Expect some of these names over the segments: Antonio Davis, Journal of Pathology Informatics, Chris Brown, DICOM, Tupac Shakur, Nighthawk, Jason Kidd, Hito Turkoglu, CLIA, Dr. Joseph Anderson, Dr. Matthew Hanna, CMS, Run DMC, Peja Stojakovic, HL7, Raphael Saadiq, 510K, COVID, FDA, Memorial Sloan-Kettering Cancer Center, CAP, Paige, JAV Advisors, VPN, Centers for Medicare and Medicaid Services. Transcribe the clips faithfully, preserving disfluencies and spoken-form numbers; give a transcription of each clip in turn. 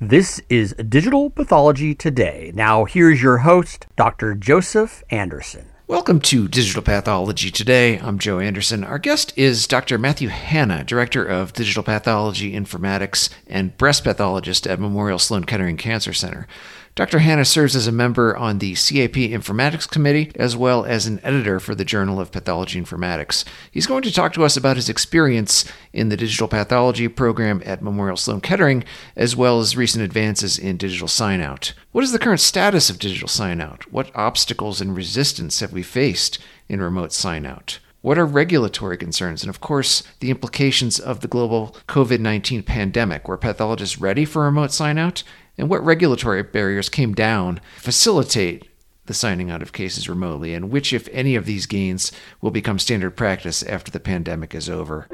This is Digital Pathology Today. Now here's your host, Doctor Joseph Anderson. Welcome to Digital Pathology Today. I'm Joe Anderson. Our guest is Doctor Matthew Hanna, Director of Digital Pathology Informatics and Breast Pathologist at Memorial Sloan-Kettering Cancer Center. Doctor Hanna serves as a member on the C A P Informatics Committee, as well as an editor for the Journal of Pathology Informatics. He's going to talk to us about his experience in the digital pathology program at Memorial Sloan Kettering, as well as recent advances in digital sign-out. What is the current status of digital sign-out? What obstacles and resistance have we faced in remote sign-out? What are regulatory concerns? And of course, the implications of the global covid nineteen pandemic. Were pathologists ready for remote sign-out? And what regulatory barriers came down to facilitate the signing out of cases remotely, and which, if any, of these gains will become standard practice after the pandemic is over?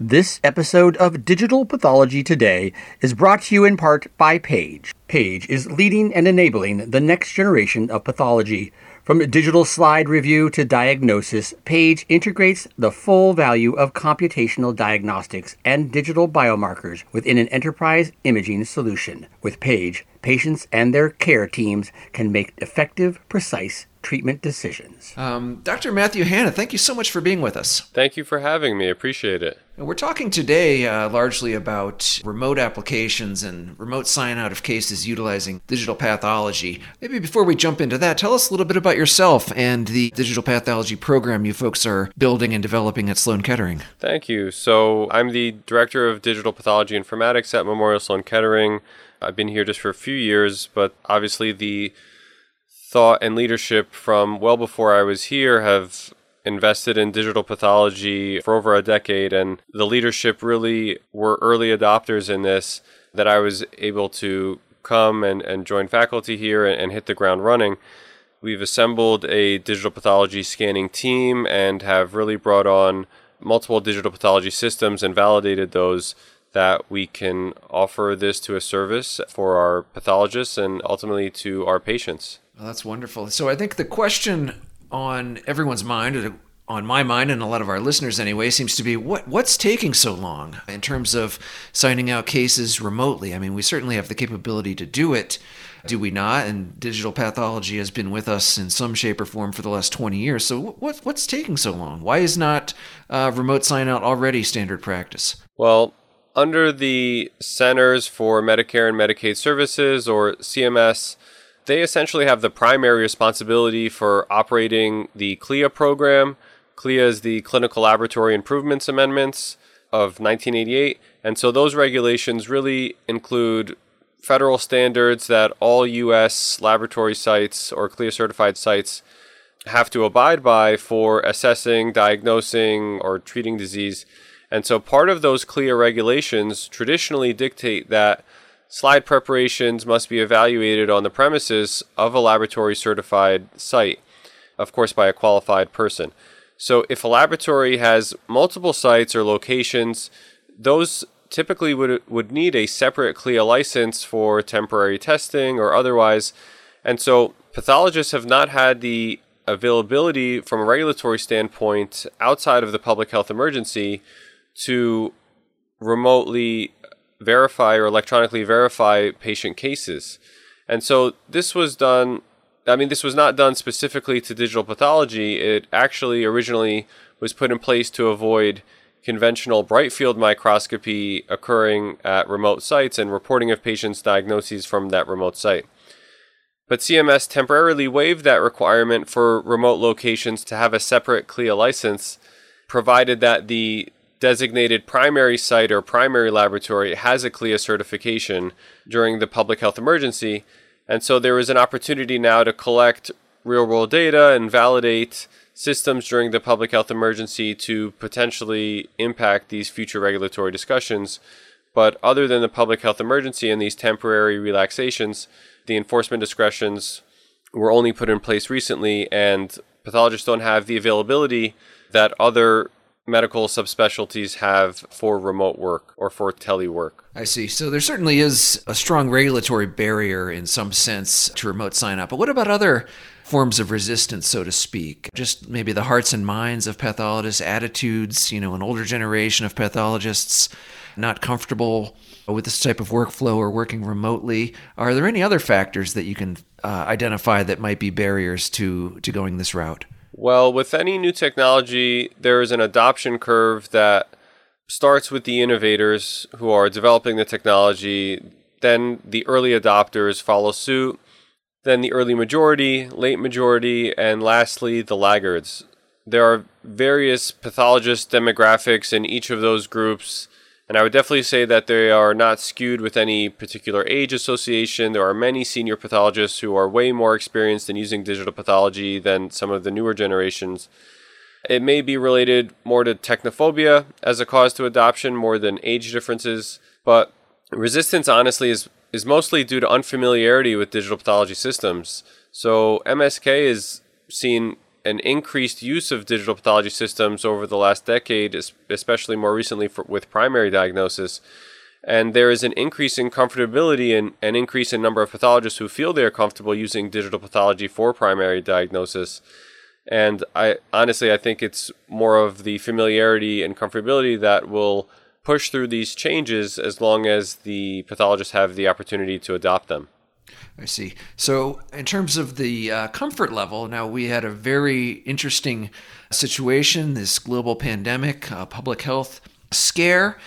This episode of Digital Pathology Today is brought to you in part by Paige. Paige is leading and enabling the next generation of pathology. From digital slide review to diagnosis, Paige integrates the full value of computational diagnostics and digital biomarkers within an enterprise imaging solution. With Paige, patients and their care teams can make effective, precise treatment decisions. Um, Doctor Matthew Hanna, thank you so much for being with us. Thank you for having me. Appreciate it. We're talking today uh, largely about remote applications and remote sign-out of cases utilizing digital pathology. Maybe before we jump into that, tell us a little bit about yourself and the digital pathology program you folks are building and developing at Sloan Kettering. Thank you. So I'm the Director of Digital Pathology Informatics at Memorial Sloan Kettering. I've been here just for a few years, but obviously the thought and leadership from well before I was here have invested in digital pathology for over a decade, and the leadership really were early adopters in this, that I was able to come and, and join faculty here and, and hit the ground running. We've assembled a digital pathology scanning team and have really brought on multiple digital pathology systems and validated those, that we can offer this to a service for our pathologists and ultimately to our patients. Well, that's wonderful. So I think the question on everyone's mind, on my mind and a lot of our listeners anyway, seems to be what what's taking so long in terms of signing out cases remotely? I mean, we certainly have the capability to do it, do we not? And digital pathology has been with us in some shape or form for the last twenty years. So what what's taking so long? Why is not uh, remote sign-out already standard practice? Well, under the Centers for Medicare and Medicaid Services, or C M S, they essentially have the primary responsibility for operating the C L I A program. C L I A is the Clinical Laboratory Improvements Amendments of nineteen eighty-eight. And so those regulations really include federal standards that all U S laboratory sites or C L I A-certified sites have to abide by for assessing, diagnosing, or treating disease. And so part of those C L I A regulations traditionally dictate that slide preparations must be evaluated on the premises of a laboratory certified site, of course, by a qualified person. So if a laboratory has multiple sites or locations, those typically would would need a separate C L I A license for temporary testing or otherwise. And so pathologists have not had the availability from a regulatory standpoint outside of the public health emergency to remotely verify or electronically verify patient cases. And so this was done, I mean, this was not done specifically to digital pathology. It actually originally was put in place to avoid conventional bright field microscopy occurring at remote sites and reporting of patients' diagnoses from that remote site. But C M S temporarily waived that requirement for remote locations to have a separate C L I A license, provided that the designated primary site or primary laboratory has a C L I A certification during the public health emergency. And so there is an opportunity now to collect real-world data and validate systems during the public health emergency to potentially impact these future regulatory discussions. But other than the public health emergency and these temporary relaxations, the enforcement discretions were only put in place recently, and pathologists don't have the availability that other medical subspecialties have for remote work or for telework. I see. So there certainly is a strong regulatory barrier in some sense to remote sign-up. But what about other forms of resistance, so to speak, just maybe the hearts and minds of pathologists, attitudes, you know, an older generation of pathologists not comfortable with this type of workflow or working remotely. Are there any other factors that you can uh, identify that might be barriers to, to going this route? Well, with any new technology, there is an adoption curve that starts with the innovators who are developing the technology, then the early adopters follow suit, then the early majority, late majority, and lastly, the laggards. There are various pathologist demographics in each of those groups, and I would definitely say that they are not skewed with any particular age association. There are many senior pathologists who are way more experienced in using digital pathology than some of the newer generations. It may be related more to technophobia as a cause to adoption more than age differences, but resistance, honestly, is is mostly due to unfamiliarity with digital pathology systems. So M S K has seen an increased use of digital pathology systems over the last decade, especially more recently for, with primary diagnosis. And there is an increase in comfortability and an increase in number of pathologists who feel they are comfortable using digital pathology for primary diagnosis. And I honestly, I think it's more of the familiarity and comfortability that will push through these changes as long as the pathologists have the opportunity to adopt them. I see. So in terms of the uh, comfort level, now we had a very interesting situation, this global pandemic, uh, public health scare,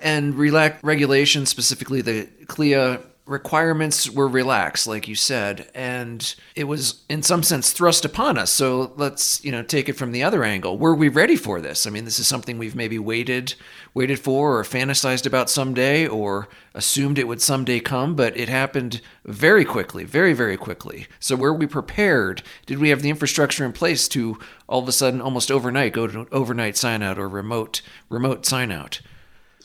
and relax- regulation, specifically the C L I A requirements were relaxed, like you said, and it was in some sense thrust upon us. So let's, you know, take it from the other angle. Were we ready for this? I mean, this is something we've maybe waited, waited for or fantasized about someday or assumed it would someday come, but it happened very quickly, very, very quickly. So were we prepared? Did we have the infrastructure in place to all of a sudden almost overnight go to overnight sign out or remote, remote sign out?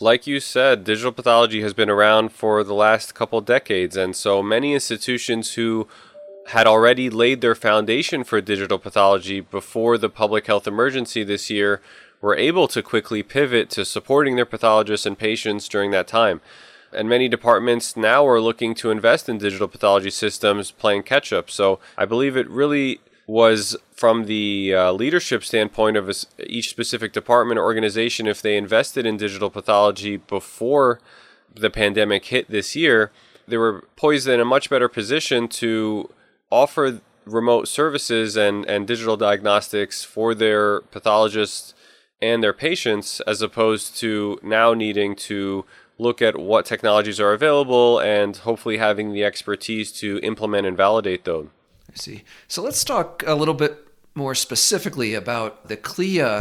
Like you said, digital pathology has been around for the last couple decades, and so many institutions who had already laid their foundation for digital pathology before the public health emergency this year were able to quickly pivot to supporting their pathologists and patients during that time. And many departments now are looking to invest in digital pathology systems playing catch-up. So I believe it really was from the uh, leadership standpoint of a, each specific department or organization, if they invested in digital pathology before the pandemic hit this year, they were poised in a much better position to offer remote services and, and digital diagnostics for their pathologists and their patients, as opposed to now needing to look at what technologies are available and hopefully having the expertise to implement and validate those. I see. So let's talk a little bit more specifically about the C L I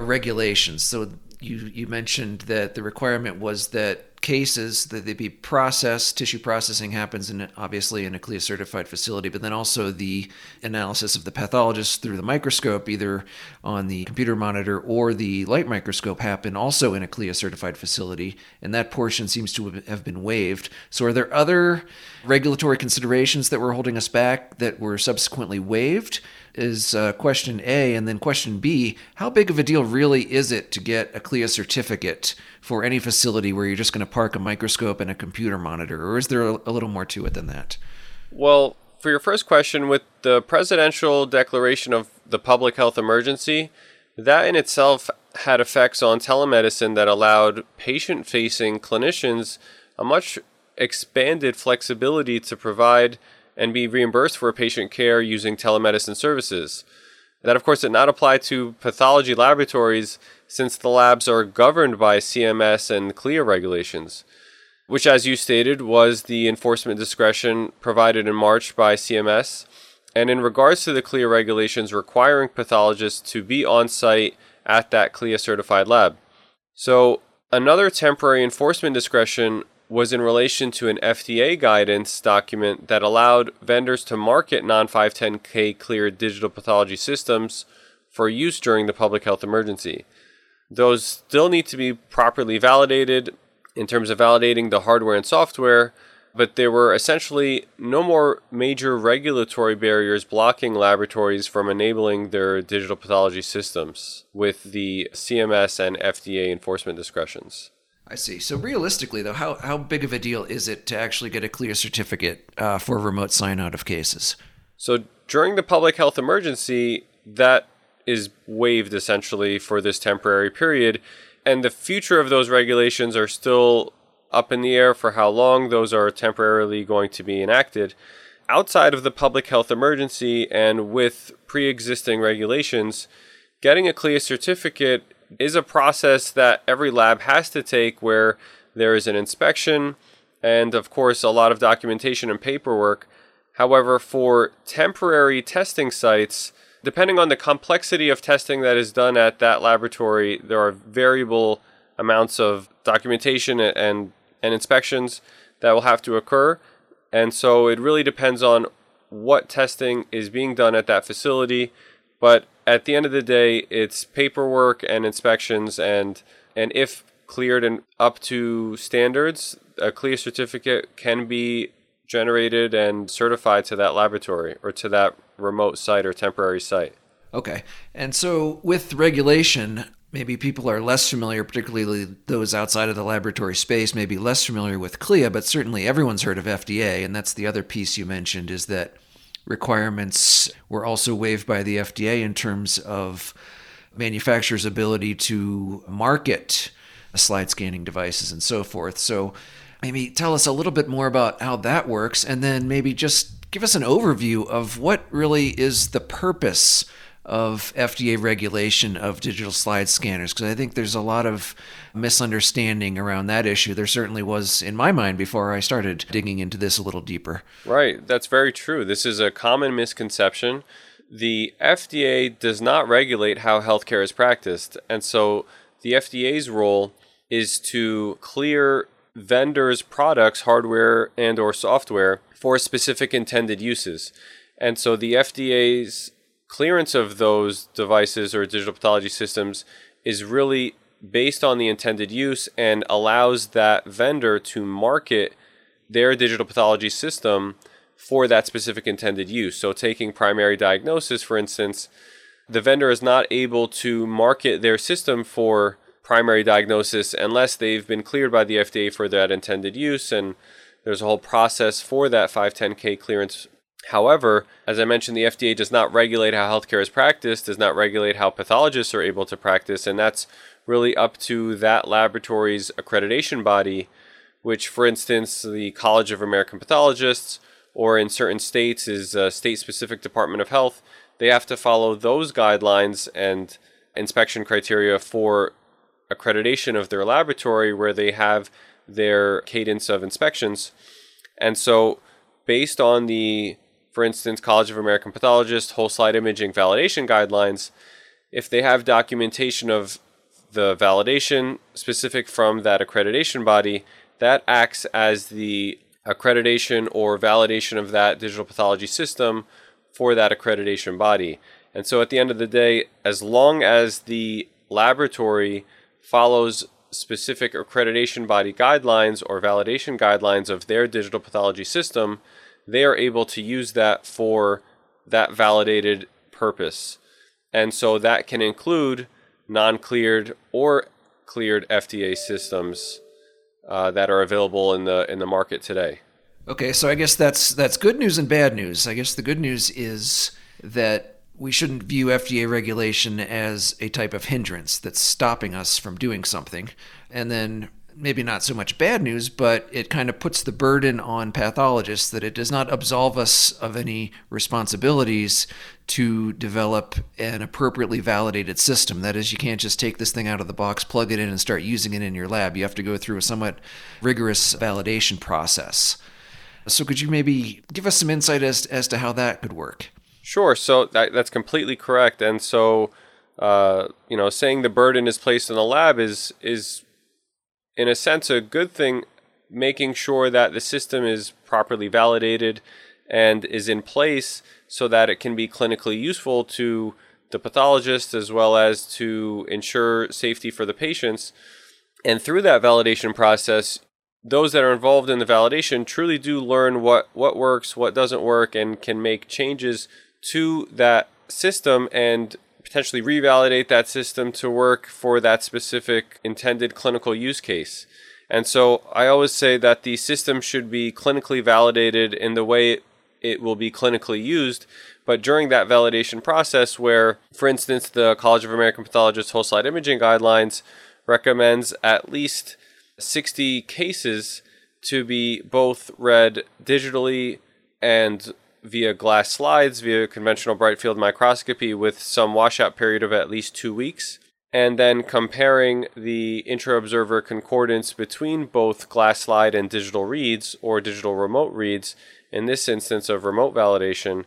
A regulations. So you, you mentioned that the requirement was that cases, that they be processed, tissue processing happens in obviously in a C L I A certified facility, but then also the analysis of the pathologist through the microscope, either on the computer monitor or the light microscope, happen also in a C L I A certified facility, and that portion seems to have been waived. So are there other regulatory considerations that were holding us back that were subsequently waived? Is uh, question A, and then question B, how big of a deal really is it to get a C L I A certificate for any facility where you're just going to park a microscope and a computer monitor, or is there a, a little more to it than that? Well, for your first question, with the presidential declaration of the public health emergency, that in itself had effects on telemedicine that allowed patient-facing clinicians a much expanded flexibility to provide and be reimbursed for patient care using telemedicine services. That, of course, did not apply to pathology laboratories since the labs are governed by C M S and C L I A regulations, which, as you stated, was the enforcement discretion provided in March by C M S. And in regards to the C L I A regulations requiring pathologists to be on site at that C L I A-certified lab. So another temporary enforcement discretion was in relation to an F D A guidance document that allowed vendors to market non five ten K cleared digital pathology systems for use during the public health emergency. Those still need to be properly validated in terms of validating the hardware and software, but there were essentially no more major regulatory barriers blocking laboratories from enabling their digital pathology systems with the C M S and F D A enforcement discretions. I see. So realistically, though, how, how big of a deal is it to actually get a C L I A certificate uh, for remote sign-out of cases? So during the public health emergency, that is waived essentially for this temporary period. And the future of those regulations are still up in the air for how long those are temporarily going to be enacted. Outside of the public health emergency and with pre-existing regulations, getting a CLIA certificate is a process that every lab has to take where there is an inspection and, of course, a lot of documentation and paperwork. However, for temporary testing sites, depending on the complexity of testing that is done at that laboratory, there are variable amounts of documentation and, and inspections that will have to occur. And so it really depends on what testing is being done at that facility. But at the end of the day, it's paperwork and inspections. And, and if cleared and up to standards, a CLIA certificate can be generated and certified to that laboratory or to that remote site or temporary site. Okay. And so with regulation, maybe people are less familiar, particularly those outside of the laboratory space, maybe less familiar with CLIA, but certainly everyone's heard of F D A. And that's the other piece you mentioned, is that requirements were also waived by the F D A in terms of manufacturers' ability to market slide scanning devices and so forth. So maybe tell us a little bit more about how that works, and then maybe just give us an overview of what really is the purpose of F D A regulation of digital slide scanners, because I think there's a lot of misunderstanding around that issue. There certainly was in my mind before I started digging into this a little deeper. Right. That's very true. This is a common misconception. The F D A does not regulate how healthcare is practiced. And so the F D A's role is to clear vendors' products, hardware and or software, for specific intended uses. And so the F D A's clearance of those devices or digital pathology systems is really based on the intended use and allows that vendor to market their digital pathology system for that specific intended use. So taking primary diagnosis, for instance, the vendor is not able to market their system for primary diagnosis unless they've been cleared by the F D A for that intended use, and there's a whole process for that five ten K clearance. However, as I mentioned, the F D A does not regulate how healthcare is practiced, does not regulate how pathologists are able to practice, and that's really up to that laboratory's accreditation body, which, for instance, the College of American Pathologists, or in certain states is a state-specific Department of Health. They have to follow those guidelines and inspection criteria for accreditation of their laboratory, where they have their cadence of inspections. And so based on the, for instance, College of American Pathologists whole slide imaging validation guidelines, if they have documentation of the validation specific from that accreditation body, that acts as the accreditation or validation of that digital pathology system for that accreditation body. And so at the end of the day, as long as the laboratory follows specific accreditation body guidelines or validation guidelines of their digital pathology system, they are able to use that for that validated purpose. And so that can include non-cleared or cleared F D A systems uh, that are available in the in the market today. Okay, so I guess that's that's good news and bad news. I guess the good news is that we shouldn't view F D A regulation as a type of hindrance that's stopping us from doing something. And then maybe not so much bad news, but it kind of puts the burden on pathologists that it does not absolve us of any responsibilities to develop an appropriately validated system. That is, you can't just take this thing out of the box, plug it in, and start using it in your lab. You have to go through a somewhat rigorous validation process. So could you maybe give us some insight as, as to how that could work? Sure. So that, that's completely correct. And so, uh, you know, saying the burden is placed on the lab is, is in a sense, a good thing, making sure that the system is properly validated and is in place so that it can be clinically useful to the pathologist as well as to ensure safety for the patients. And through that validation process, those that are involved in the validation truly do learn what, what works, what doesn't work, and can make changes to that system and potentially revalidate that system to work for that specific intended clinical use case. And so I always say that the system should be clinically validated in the way it will be clinically used. But during that validation process where, for instance, the College of American Pathologists Whole Slide Imaging Guidelines recommends at least sixty cases to be both read digitally and via glass slides, via conventional bright field microscopy with some washout period of at least two weeks, and then comparing the intra-observer concordance between both glass slide and digital reads, or digital remote reads, in this instance of remote validation,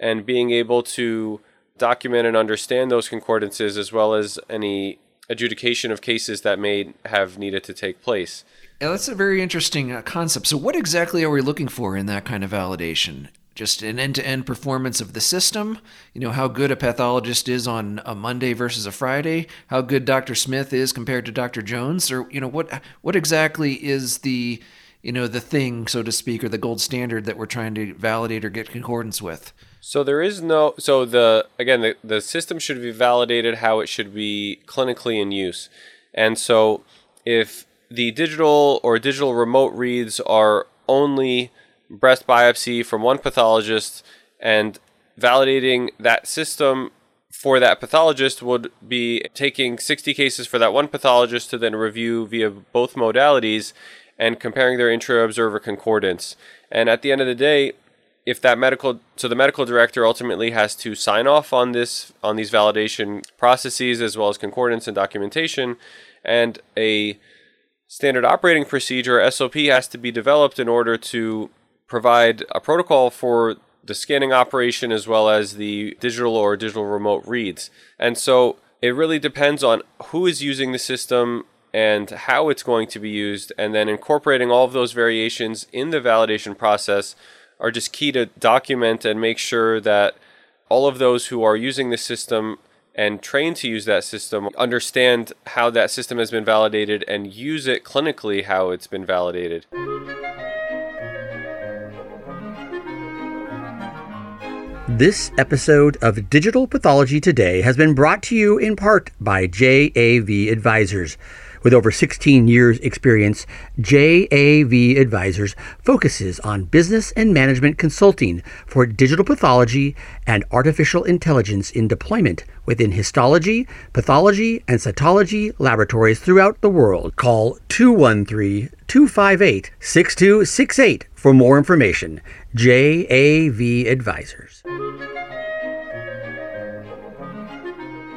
and being able to document and understand those concordances as well as any adjudication of cases that may have needed to take place. Now, that's a very interesting uh, concept. So what exactly are we looking for in that kind of validation? Just an end-to-end performance of the system, you know, how good a pathologist is on a Monday versus a Friday, how good Doctor Smith is compared to Doctor Jones, or, you know, what what exactly is the, you know, the thing, so to speak, or the gold standard that we're trying to validate or get concordance with? So there is no, so the, again, the, the system should be validated how it should be clinically in use. And so if the digital or digital remote reads are only breast biopsy from one pathologist, and validating that system for that pathologist would be taking sixty cases for that one pathologist to then review via both modalities and comparing their intra-observer concordance. And at the end of the day, if that medical, so the medical director ultimately has to sign off on this, on these validation processes as well as concordance and documentation, and a standard operating procedure, S O P, has to be developed in order to provide a protocol for the scanning operation as well as the digital or digital remote reads. And so it really depends on who is using the system and how it's going to be used, and then incorporating all of those variations in the validation process are just key to document and make sure that all of those who are using the system and trained to use that system understand how that system has been validated and use it clinically how it's been validated. This episode of Digital Pathology Today has been brought to you in part by J A V Advisors. With over sixteen years' experience, J A V Advisors focuses on business and management consulting for digital pathology and artificial intelligence in deployment within histology, pathology, and cytology laboratories throughout the world. Call two one three, two five eight, six two six eight for more information. J A V Advisors.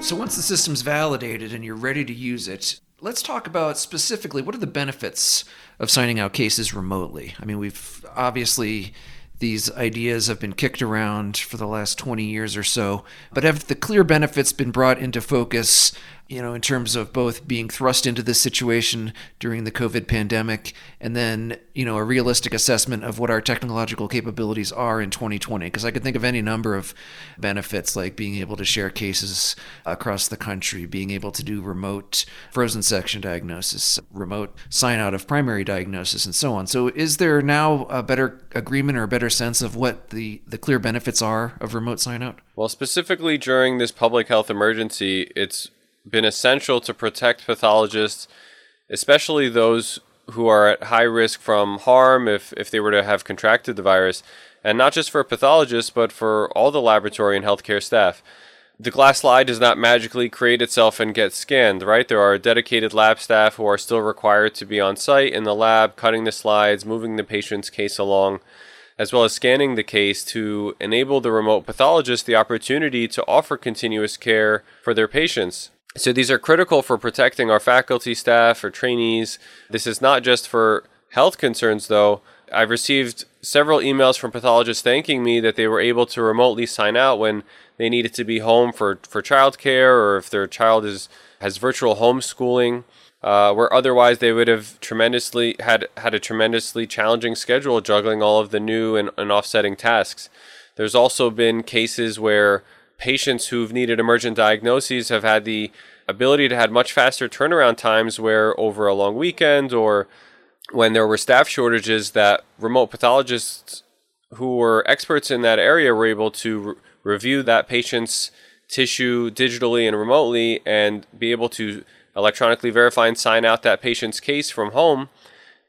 So once the system's validated and you're ready to use it, let's talk about specifically, what are the benefits of signing out cases remotely? I mean, we've obviously, these ideas have been kicked around for the last twenty years or so, but have the clear benefits been brought into focus, you know, in terms of both being thrust into this situation during the COVID pandemic, and then, you know, a realistic assessment of what our technological capabilities are in twenty twenty? Because I could think of any number of benefits, like being able to share cases across the country, being able to do remote frozen section diagnosis, remote sign out of primary diagnosis, and so on. So is there now a better agreement or a better sense of what the, the clear benefits are of remote sign out? Well, specifically during this public health emergency, it's been essential to protect pathologists, especially those who are at high risk from harm if, if they were to have contracted the virus, and not just for pathologists, but for all the laboratory and healthcare staff. The glass slide does not magically create itself and get scanned, right? There are dedicated lab staff who are still required to be on site in the lab, cutting the slides, moving the patient's case along, as well as scanning the case to enable the remote pathologist the opportunity to offer continuous care for their patients. So these are critical for protecting our faculty, staff, or trainees. This is not just for health concerns, though. I've received several emails from pathologists thanking me that they were able to remotely sign out when they needed to be home for, for childcare, or if their child is has virtual homeschooling, uh, where otherwise they would have tremendously had, had a tremendously challenging schedule juggling all of the new and, and offsetting tasks. There's also been cases where patients who've needed emergent diagnoses have had the ability to have much faster turnaround times, where over a long weekend or when there were staff shortages, that remote pathologists who were experts in that area were able to re- review that patient's tissue digitally and remotely and be able to electronically verify and sign out that patient's case from home.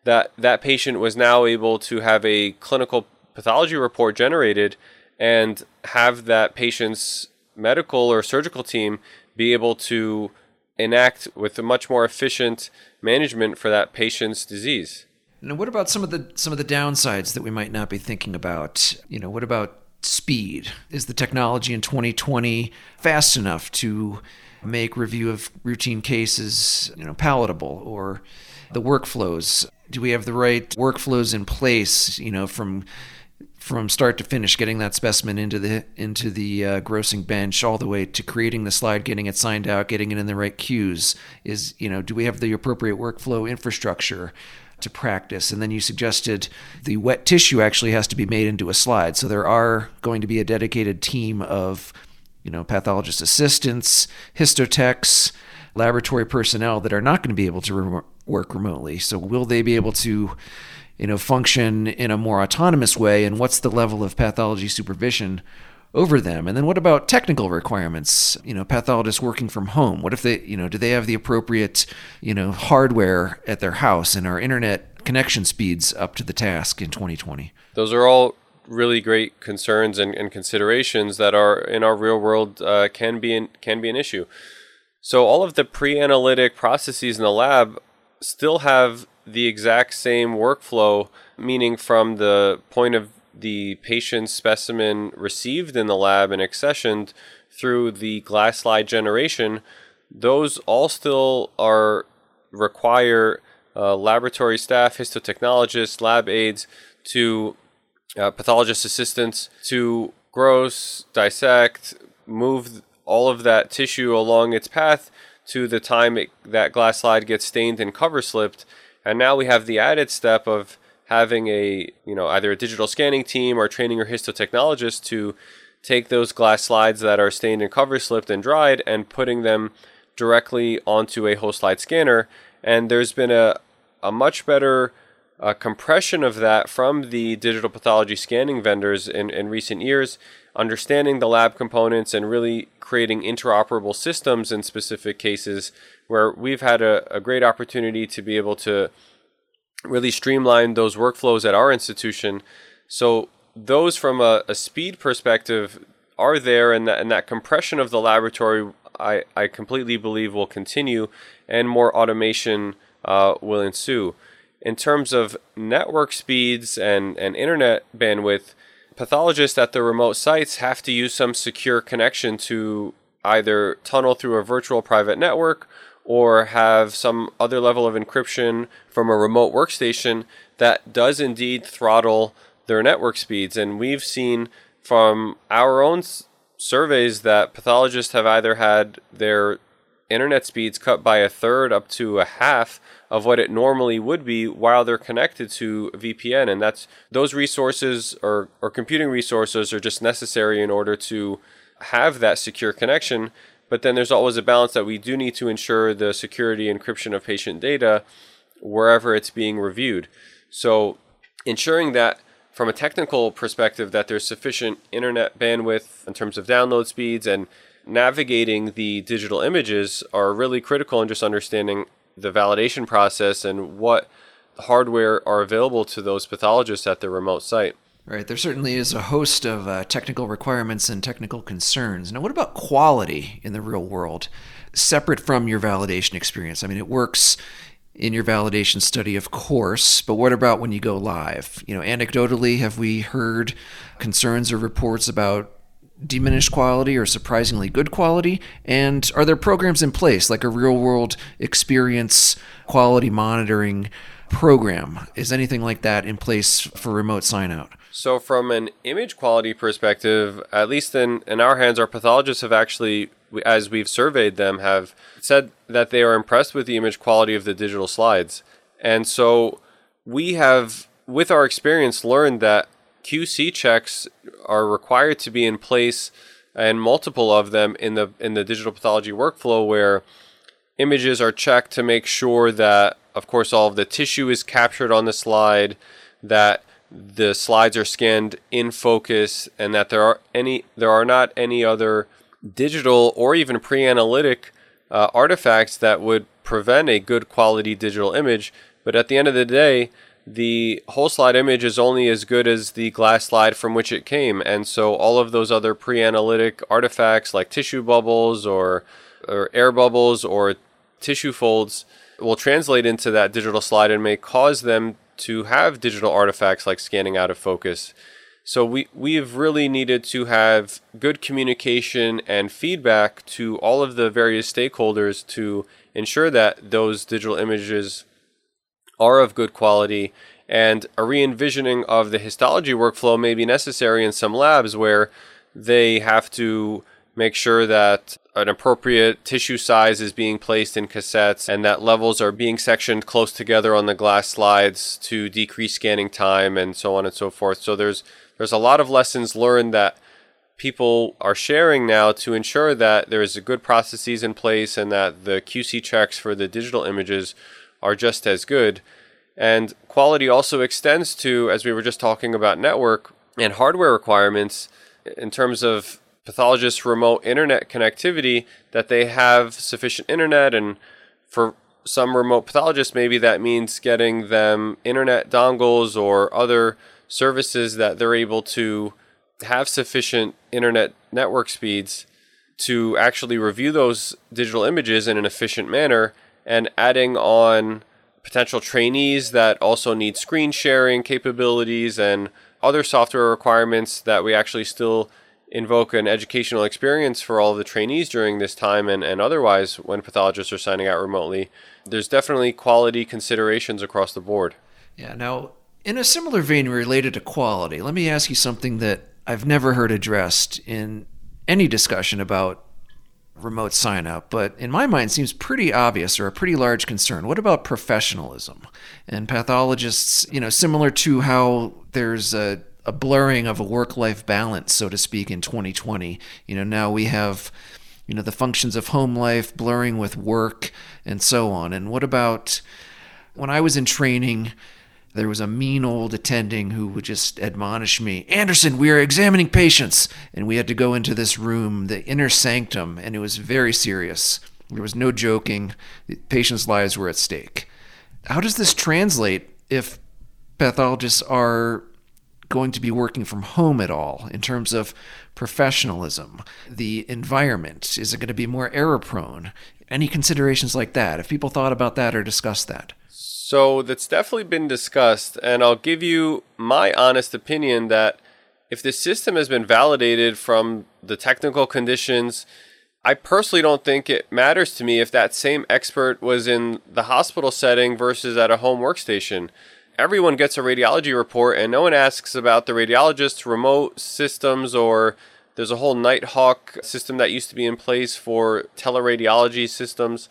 That that patient was now able to have a clinical pathology report generated and have that patient's medical or surgical team be able to enact with a much more efficient management for that patient's disease. Now, what about some of the some of the downsides that we might not be thinking about? You know, what about speed? Is the technology in twenty twenty fast enough to make review of routine cases, you know, palatable? Or the workflows? Do we have the right workflows in place, you know, from from start to finish, getting that specimen into the into the uh, grossing bench, all the way to creating the slide, getting it signed out, getting it in the right queues? Is, you know, do we have the appropriate workflow infrastructure to practice? And then you suggested the wet tissue actually has to be made into a slide. So there are going to be a dedicated team of, you know, pathologist assistants, histotechs, laboratory personnel that are not going to be able to re- work remotely. So will they be able to, you know, function in a more autonomous way? And what's the level of pathology supervision over them? And then what about technical requirements? You know, pathologists working from home. What if they, you know, do they have the appropriate, you know, hardware at their house, and are internet connection speeds up to the task in twenty twenty? Those are all really great concerns and, and considerations that are in our real world uh, can be an, can be an issue. So all of the pre-analytic processes in the lab still have the exact same workflow, meaning from the point of the patient's specimen received in the lab and accessioned through the glass slide generation, those all still are require uh, laboratory staff, histotechnologists, lab aides, to uh, pathologist assistants to gross, dissect, move all of that tissue along its path to the time it, that glass slide gets stained and cover slipped. And now we have the added step of having a, you know, either a digital scanning team or training your histotechnologist to take those glass slides that are stained and cover slipped and dried and putting them directly onto a whole slide scanner. And there's been a, a much better uh, compression of that from the digital pathology scanning vendors in, in recent years, understanding the lab components and really creating interoperable systems in specific cases where we've had a, a great opportunity to be able to really streamline those workflows at our institution. So those from a, a speed perspective are there, and that, and that compression of the laboratory, I, I completely believe will continue, and more automation uh, will ensue. In terms of network speeds and, and internet bandwidth, pathologists at the remote sites have to use some secure connection to either tunnel through a virtual private network or have some other level of encryption from a remote workstation that does indeed throttle their network speeds. And we've seen from our own s- surveys that pathologists have either had their internet speeds cut by a third up to a half of what it normally would be while they're connected to V P N. And that's those resources or, or computing resources are just necessary in order to have that secure connection. But then there's always a balance that we do need to ensure the security encryption of patient data wherever it's being reviewed. So ensuring that from a technical perspective that there's sufficient internet bandwidth in terms of download speeds and navigating the digital images are really critical in just understanding the validation process and what hardware are available to those pathologists at the remote site. Right. There certainly is a host of uh, technical requirements and technical concerns. Now, what about quality in the real world, separate from your validation experience? I mean, it works in your validation study, of course, but what about when you go live? You know, anecdotally, have we heard concerns or reports about diminished quality or surprisingly good quality? And are there programs in place, like a real-world experience quality monitoring program? Is anything like that in place for remote sign-out? So from an image quality perspective, at least in, in our hands, our pathologists have actually, as we've surveyed them, have said that they are impressed with the image quality of the digital slides. And so we have, with our experience, learned that Q C checks are required to be in place, and multiple of them in the in the digital pathology workflow, where images are checked to make sure that, of course, all of the tissue is captured on the slide, that the slides are scanned in focus, and that there are any there are not any other digital or even pre-analytic uh, artifacts that would prevent a good quality digital image. But at the end of the day, the whole slide image is only as good as the glass slide from which it came. And so all of those other pre-analytic artifacts like tissue bubbles or, or air bubbles or tissue folds will translate into that digital slide and may cause them to have digital artifacts like scanning out of focus. So we, we've really needed to have good communication and feedback to all of the various stakeholders to ensure that those digital images are of good quality, and a re-envisioning of the histology workflow may be necessary in some labs where they have to make sure that an appropriate tissue size is being placed in cassettes and that levels are being sectioned close together on the glass slides to decrease scanning time and so on and so forth. So there's there's a lot of lessons learned that people are sharing now to ensure that there is a good processes in place and that the Q C checks for the digital images are just as good. And quality also extends to, as we were just talking about, network and hardware requirements in terms of pathologists' remote internet connectivity, that they have sufficient internet. And for some remote pathologists, maybe that means getting them internet dongles or other services that they're able to have sufficient internet network speeds to actually review those digital images in an efficient manner, and adding on potential trainees that also need screen sharing capabilities and other software requirements that we actually still invoke an educational experience for all of the trainees during this time and, and otherwise when pathologists are signing out remotely. There's definitely quality considerations across the board. Yeah. Now, in a similar vein related to quality, let me ask you something that I've never heard addressed in any discussion about remote sign up, but in my mind seems pretty obvious or a pretty large concern. What about professionalism? And pathologists, you know, similar to how there's a a blurring of a work-life balance, so to speak, in twenty twenty. You know, now we have, you know, the functions of home life blurring with work and so on. And what about when I was in training, there was a mean old attending who would just admonish me, "Anderson, we are examining patients." And we had to go into this room, the inner sanctum, and it was very serious. There was no joking. The patients' lives were at stake. How does this translate if pathologists are going to be working from home at all in terms of professionalism, the environment? Is it going to be more error prone? Any considerations like that? If people thought about that or discussed that? So that's definitely been discussed, and I'll give you my honest opinion that if the system has been validated from the technical conditions, I personally don't think it matters to me if that same expert was in the hospital setting versus at a home workstation. Everyone gets a radiology report and no one asks about the radiologist's remote systems, or there's a whole Nighthawk system that used to be in place for teleradiology systems,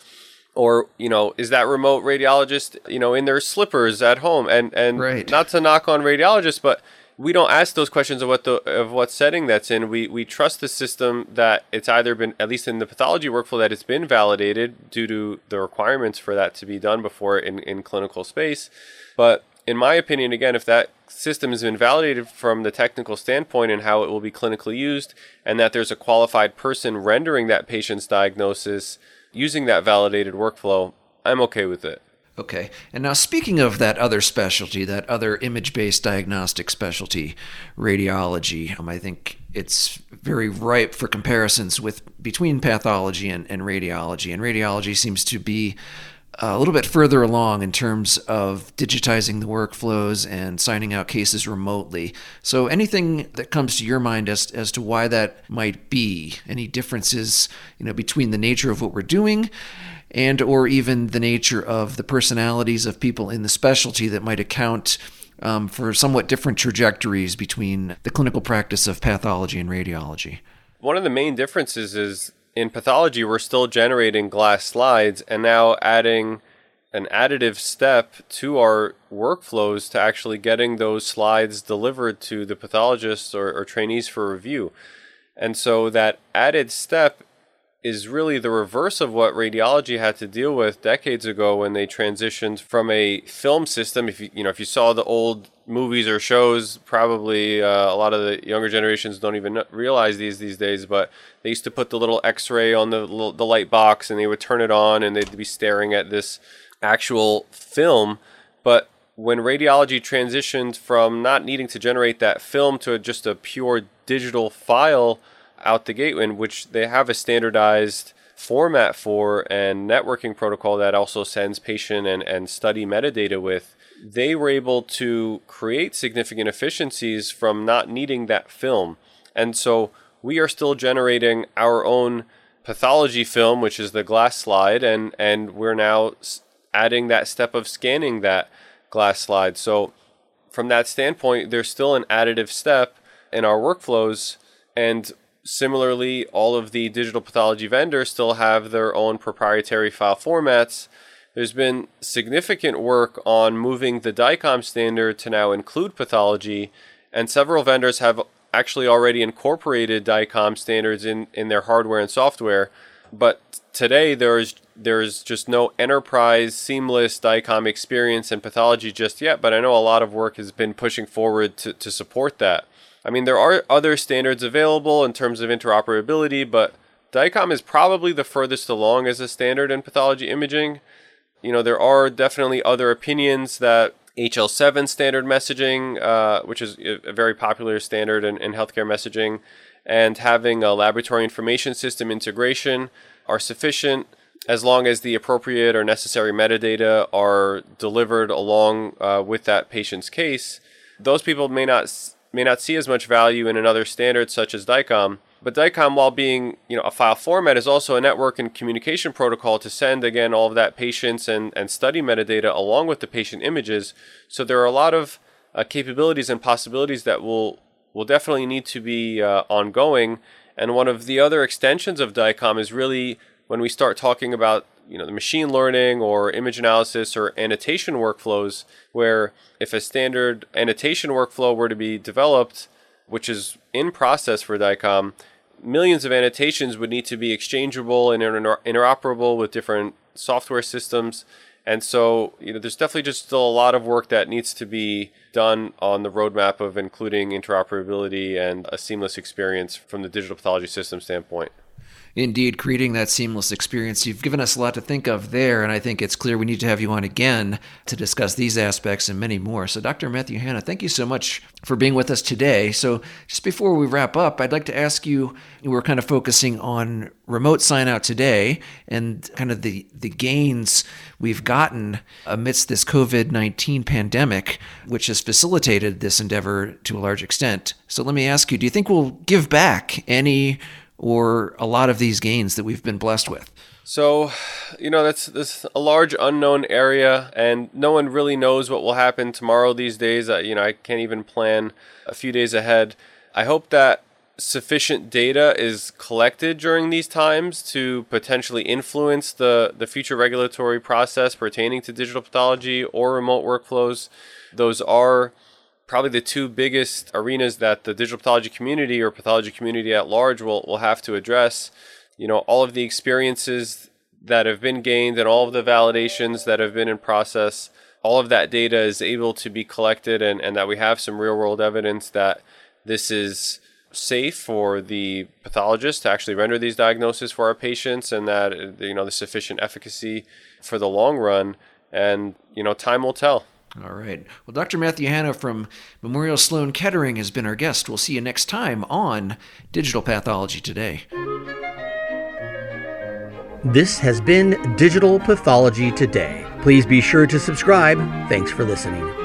or, you know, is that remote radiologist, you know, in their slippers at home? And and right. Not to knock on radiologists, but we don't ask those questions of what the of what setting that's in. We we trust the system that it's either been, at least in the pathology workflow, that it's been validated due to the requirements for that to be done before in, in clinical space. But in my opinion, again, if that system has been validated from the technical standpoint and how it will be clinically used, and that there's a qualified person rendering that patient's diagnosis using that validated workflow, I'm okay with it. Okay. And now, speaking of that other specialty, that other image-based diagnostic specialty, radiology, um, I think it's very ripe for comparisons with between pathology and, and radiology. And radiology seems to be a little bit further along in terms of digitizing the workflows and signing out cases remotely. So anything that comes to your mind as as to why that might be, any differences, you know, between the nature of what we're doing and or even the nature of the personalities of people in the specialty that might account um, for somewhat different trajectories between the clinical practice of pathology and radiology? One of the main differences is in pathology, we're still generating glass slides and now adding an additive step to our workflows to actually getting those slides delivered to the pathologists or, or trainees for review. And so that added step is really the reverse of what radiology had to deal with decades ago when they transitioned from a film system. If you, you know, if you saw the old movies or shows, probably uh, a lot of the younger generations don't even realize these these days, but they used to put the little X-ray on the little, the light box and they would turn it on and they'd be staring at this actual film. But when radiology transitioned from not needing to generate that film to just a pure digital file out the gate, in which they have a standardized format for and networking protocol that also sends patient and, and study metadata with, they were able to create significant efficiencies from not needing that film. And so we are still generating our own pathology film, which is the glass slide, and, and we're now adding that step of scanning that glass slide. So from that standpoint, there's still an additive step in our workflows. And similarly, all of the digital pathology vendors still have their own proprietary file formats. There's been significant work on moving the DICOM standard to now include pathology, and several vendors have actually already incorporated DICOM standards in, in their hardware and software. But today, there is there is just no enterprise, seamless DICOM experience in pathology just yet, but I know a lot of work has been pushing forward to, to support that. I mean, there are other standards available in terms of interoperability, but DICOM is probably the furthest along as a standard in pathology imaging. You know, there are definitely other opinions that H L seven standard messaging, uh, which is a very popular standard in, in healthcare messaging, and having a laboratory information system integration are sufficient as long as the appropriate or necessary metadata are delivered along uh, with that patient's case. Those people may not may not see as much value in another standard such as DICOM. But DICOM, while being, you know, a file format, is also a network and communication protocol to send, again, all of that patients and, and study metadata along with the patient images. So there are a lot of uh, capabilities and possibilities that will will definitely need to be uh, ongoing. And one of the other extensions of DICOM is really when we start talking about, you know, the machine learning or image analysis or annotation workflows, where if a standard annotation workflow were to be developed, which is in process for DICOM, millions of annotations would need to be exchangeable and inter- interoperable with different software systems. And so, you know, there's definitely just still a lot of work that needs to be done on the roadmap of including interoperability and a seamless experience from the digital pathology system standpoint. Indeed, creating that seamless experience. You've given us a lot to think of there, and I think it's clear we need to have you on again to discuss these aspects and many more. So Doctor Matthew Hanna, thank you so much for being with us today. So just before we wrap up, I'd like to ask you, we're kind of focusing on remote sign-out today and kind of the, the gains we've gotten amidst this COVID nineteen pandemic, which has facilitated this endeavor to a large extent. So let me ask you, do you think we'll give back any or a lot of these gains that we've been blessed with? So, you know, that's this a large unknown area, and no one really knows what will happen tomorrow these days. Uh, you know, I can't even plan a few days ahead. I hope that sufficient data is collected during these times to potentially influence the, the future regulatory process pertaining to digital pathology or remote workflows. Those are probably the two biggest arenas that the digital pathology community or pathology community at large will, will have to address. You know, all of the experiences that have been gained and all of the validations that have been in process, all of that data is able to be collected, and, and that we have some real world evidence that this is safe for the pathologist to actually render these diagnoses for our patients, and that, you know, there's sufficient efficacy for the long run. And, you know, time will tell. All right. Well, Doctor Matthew Hanna from Memorial Sloan Kettering has been our guest. We'll see you next time on Digital Pathology Today. This has been Digital Pathology Today. Please be sure to subscribe. Thanks for listening.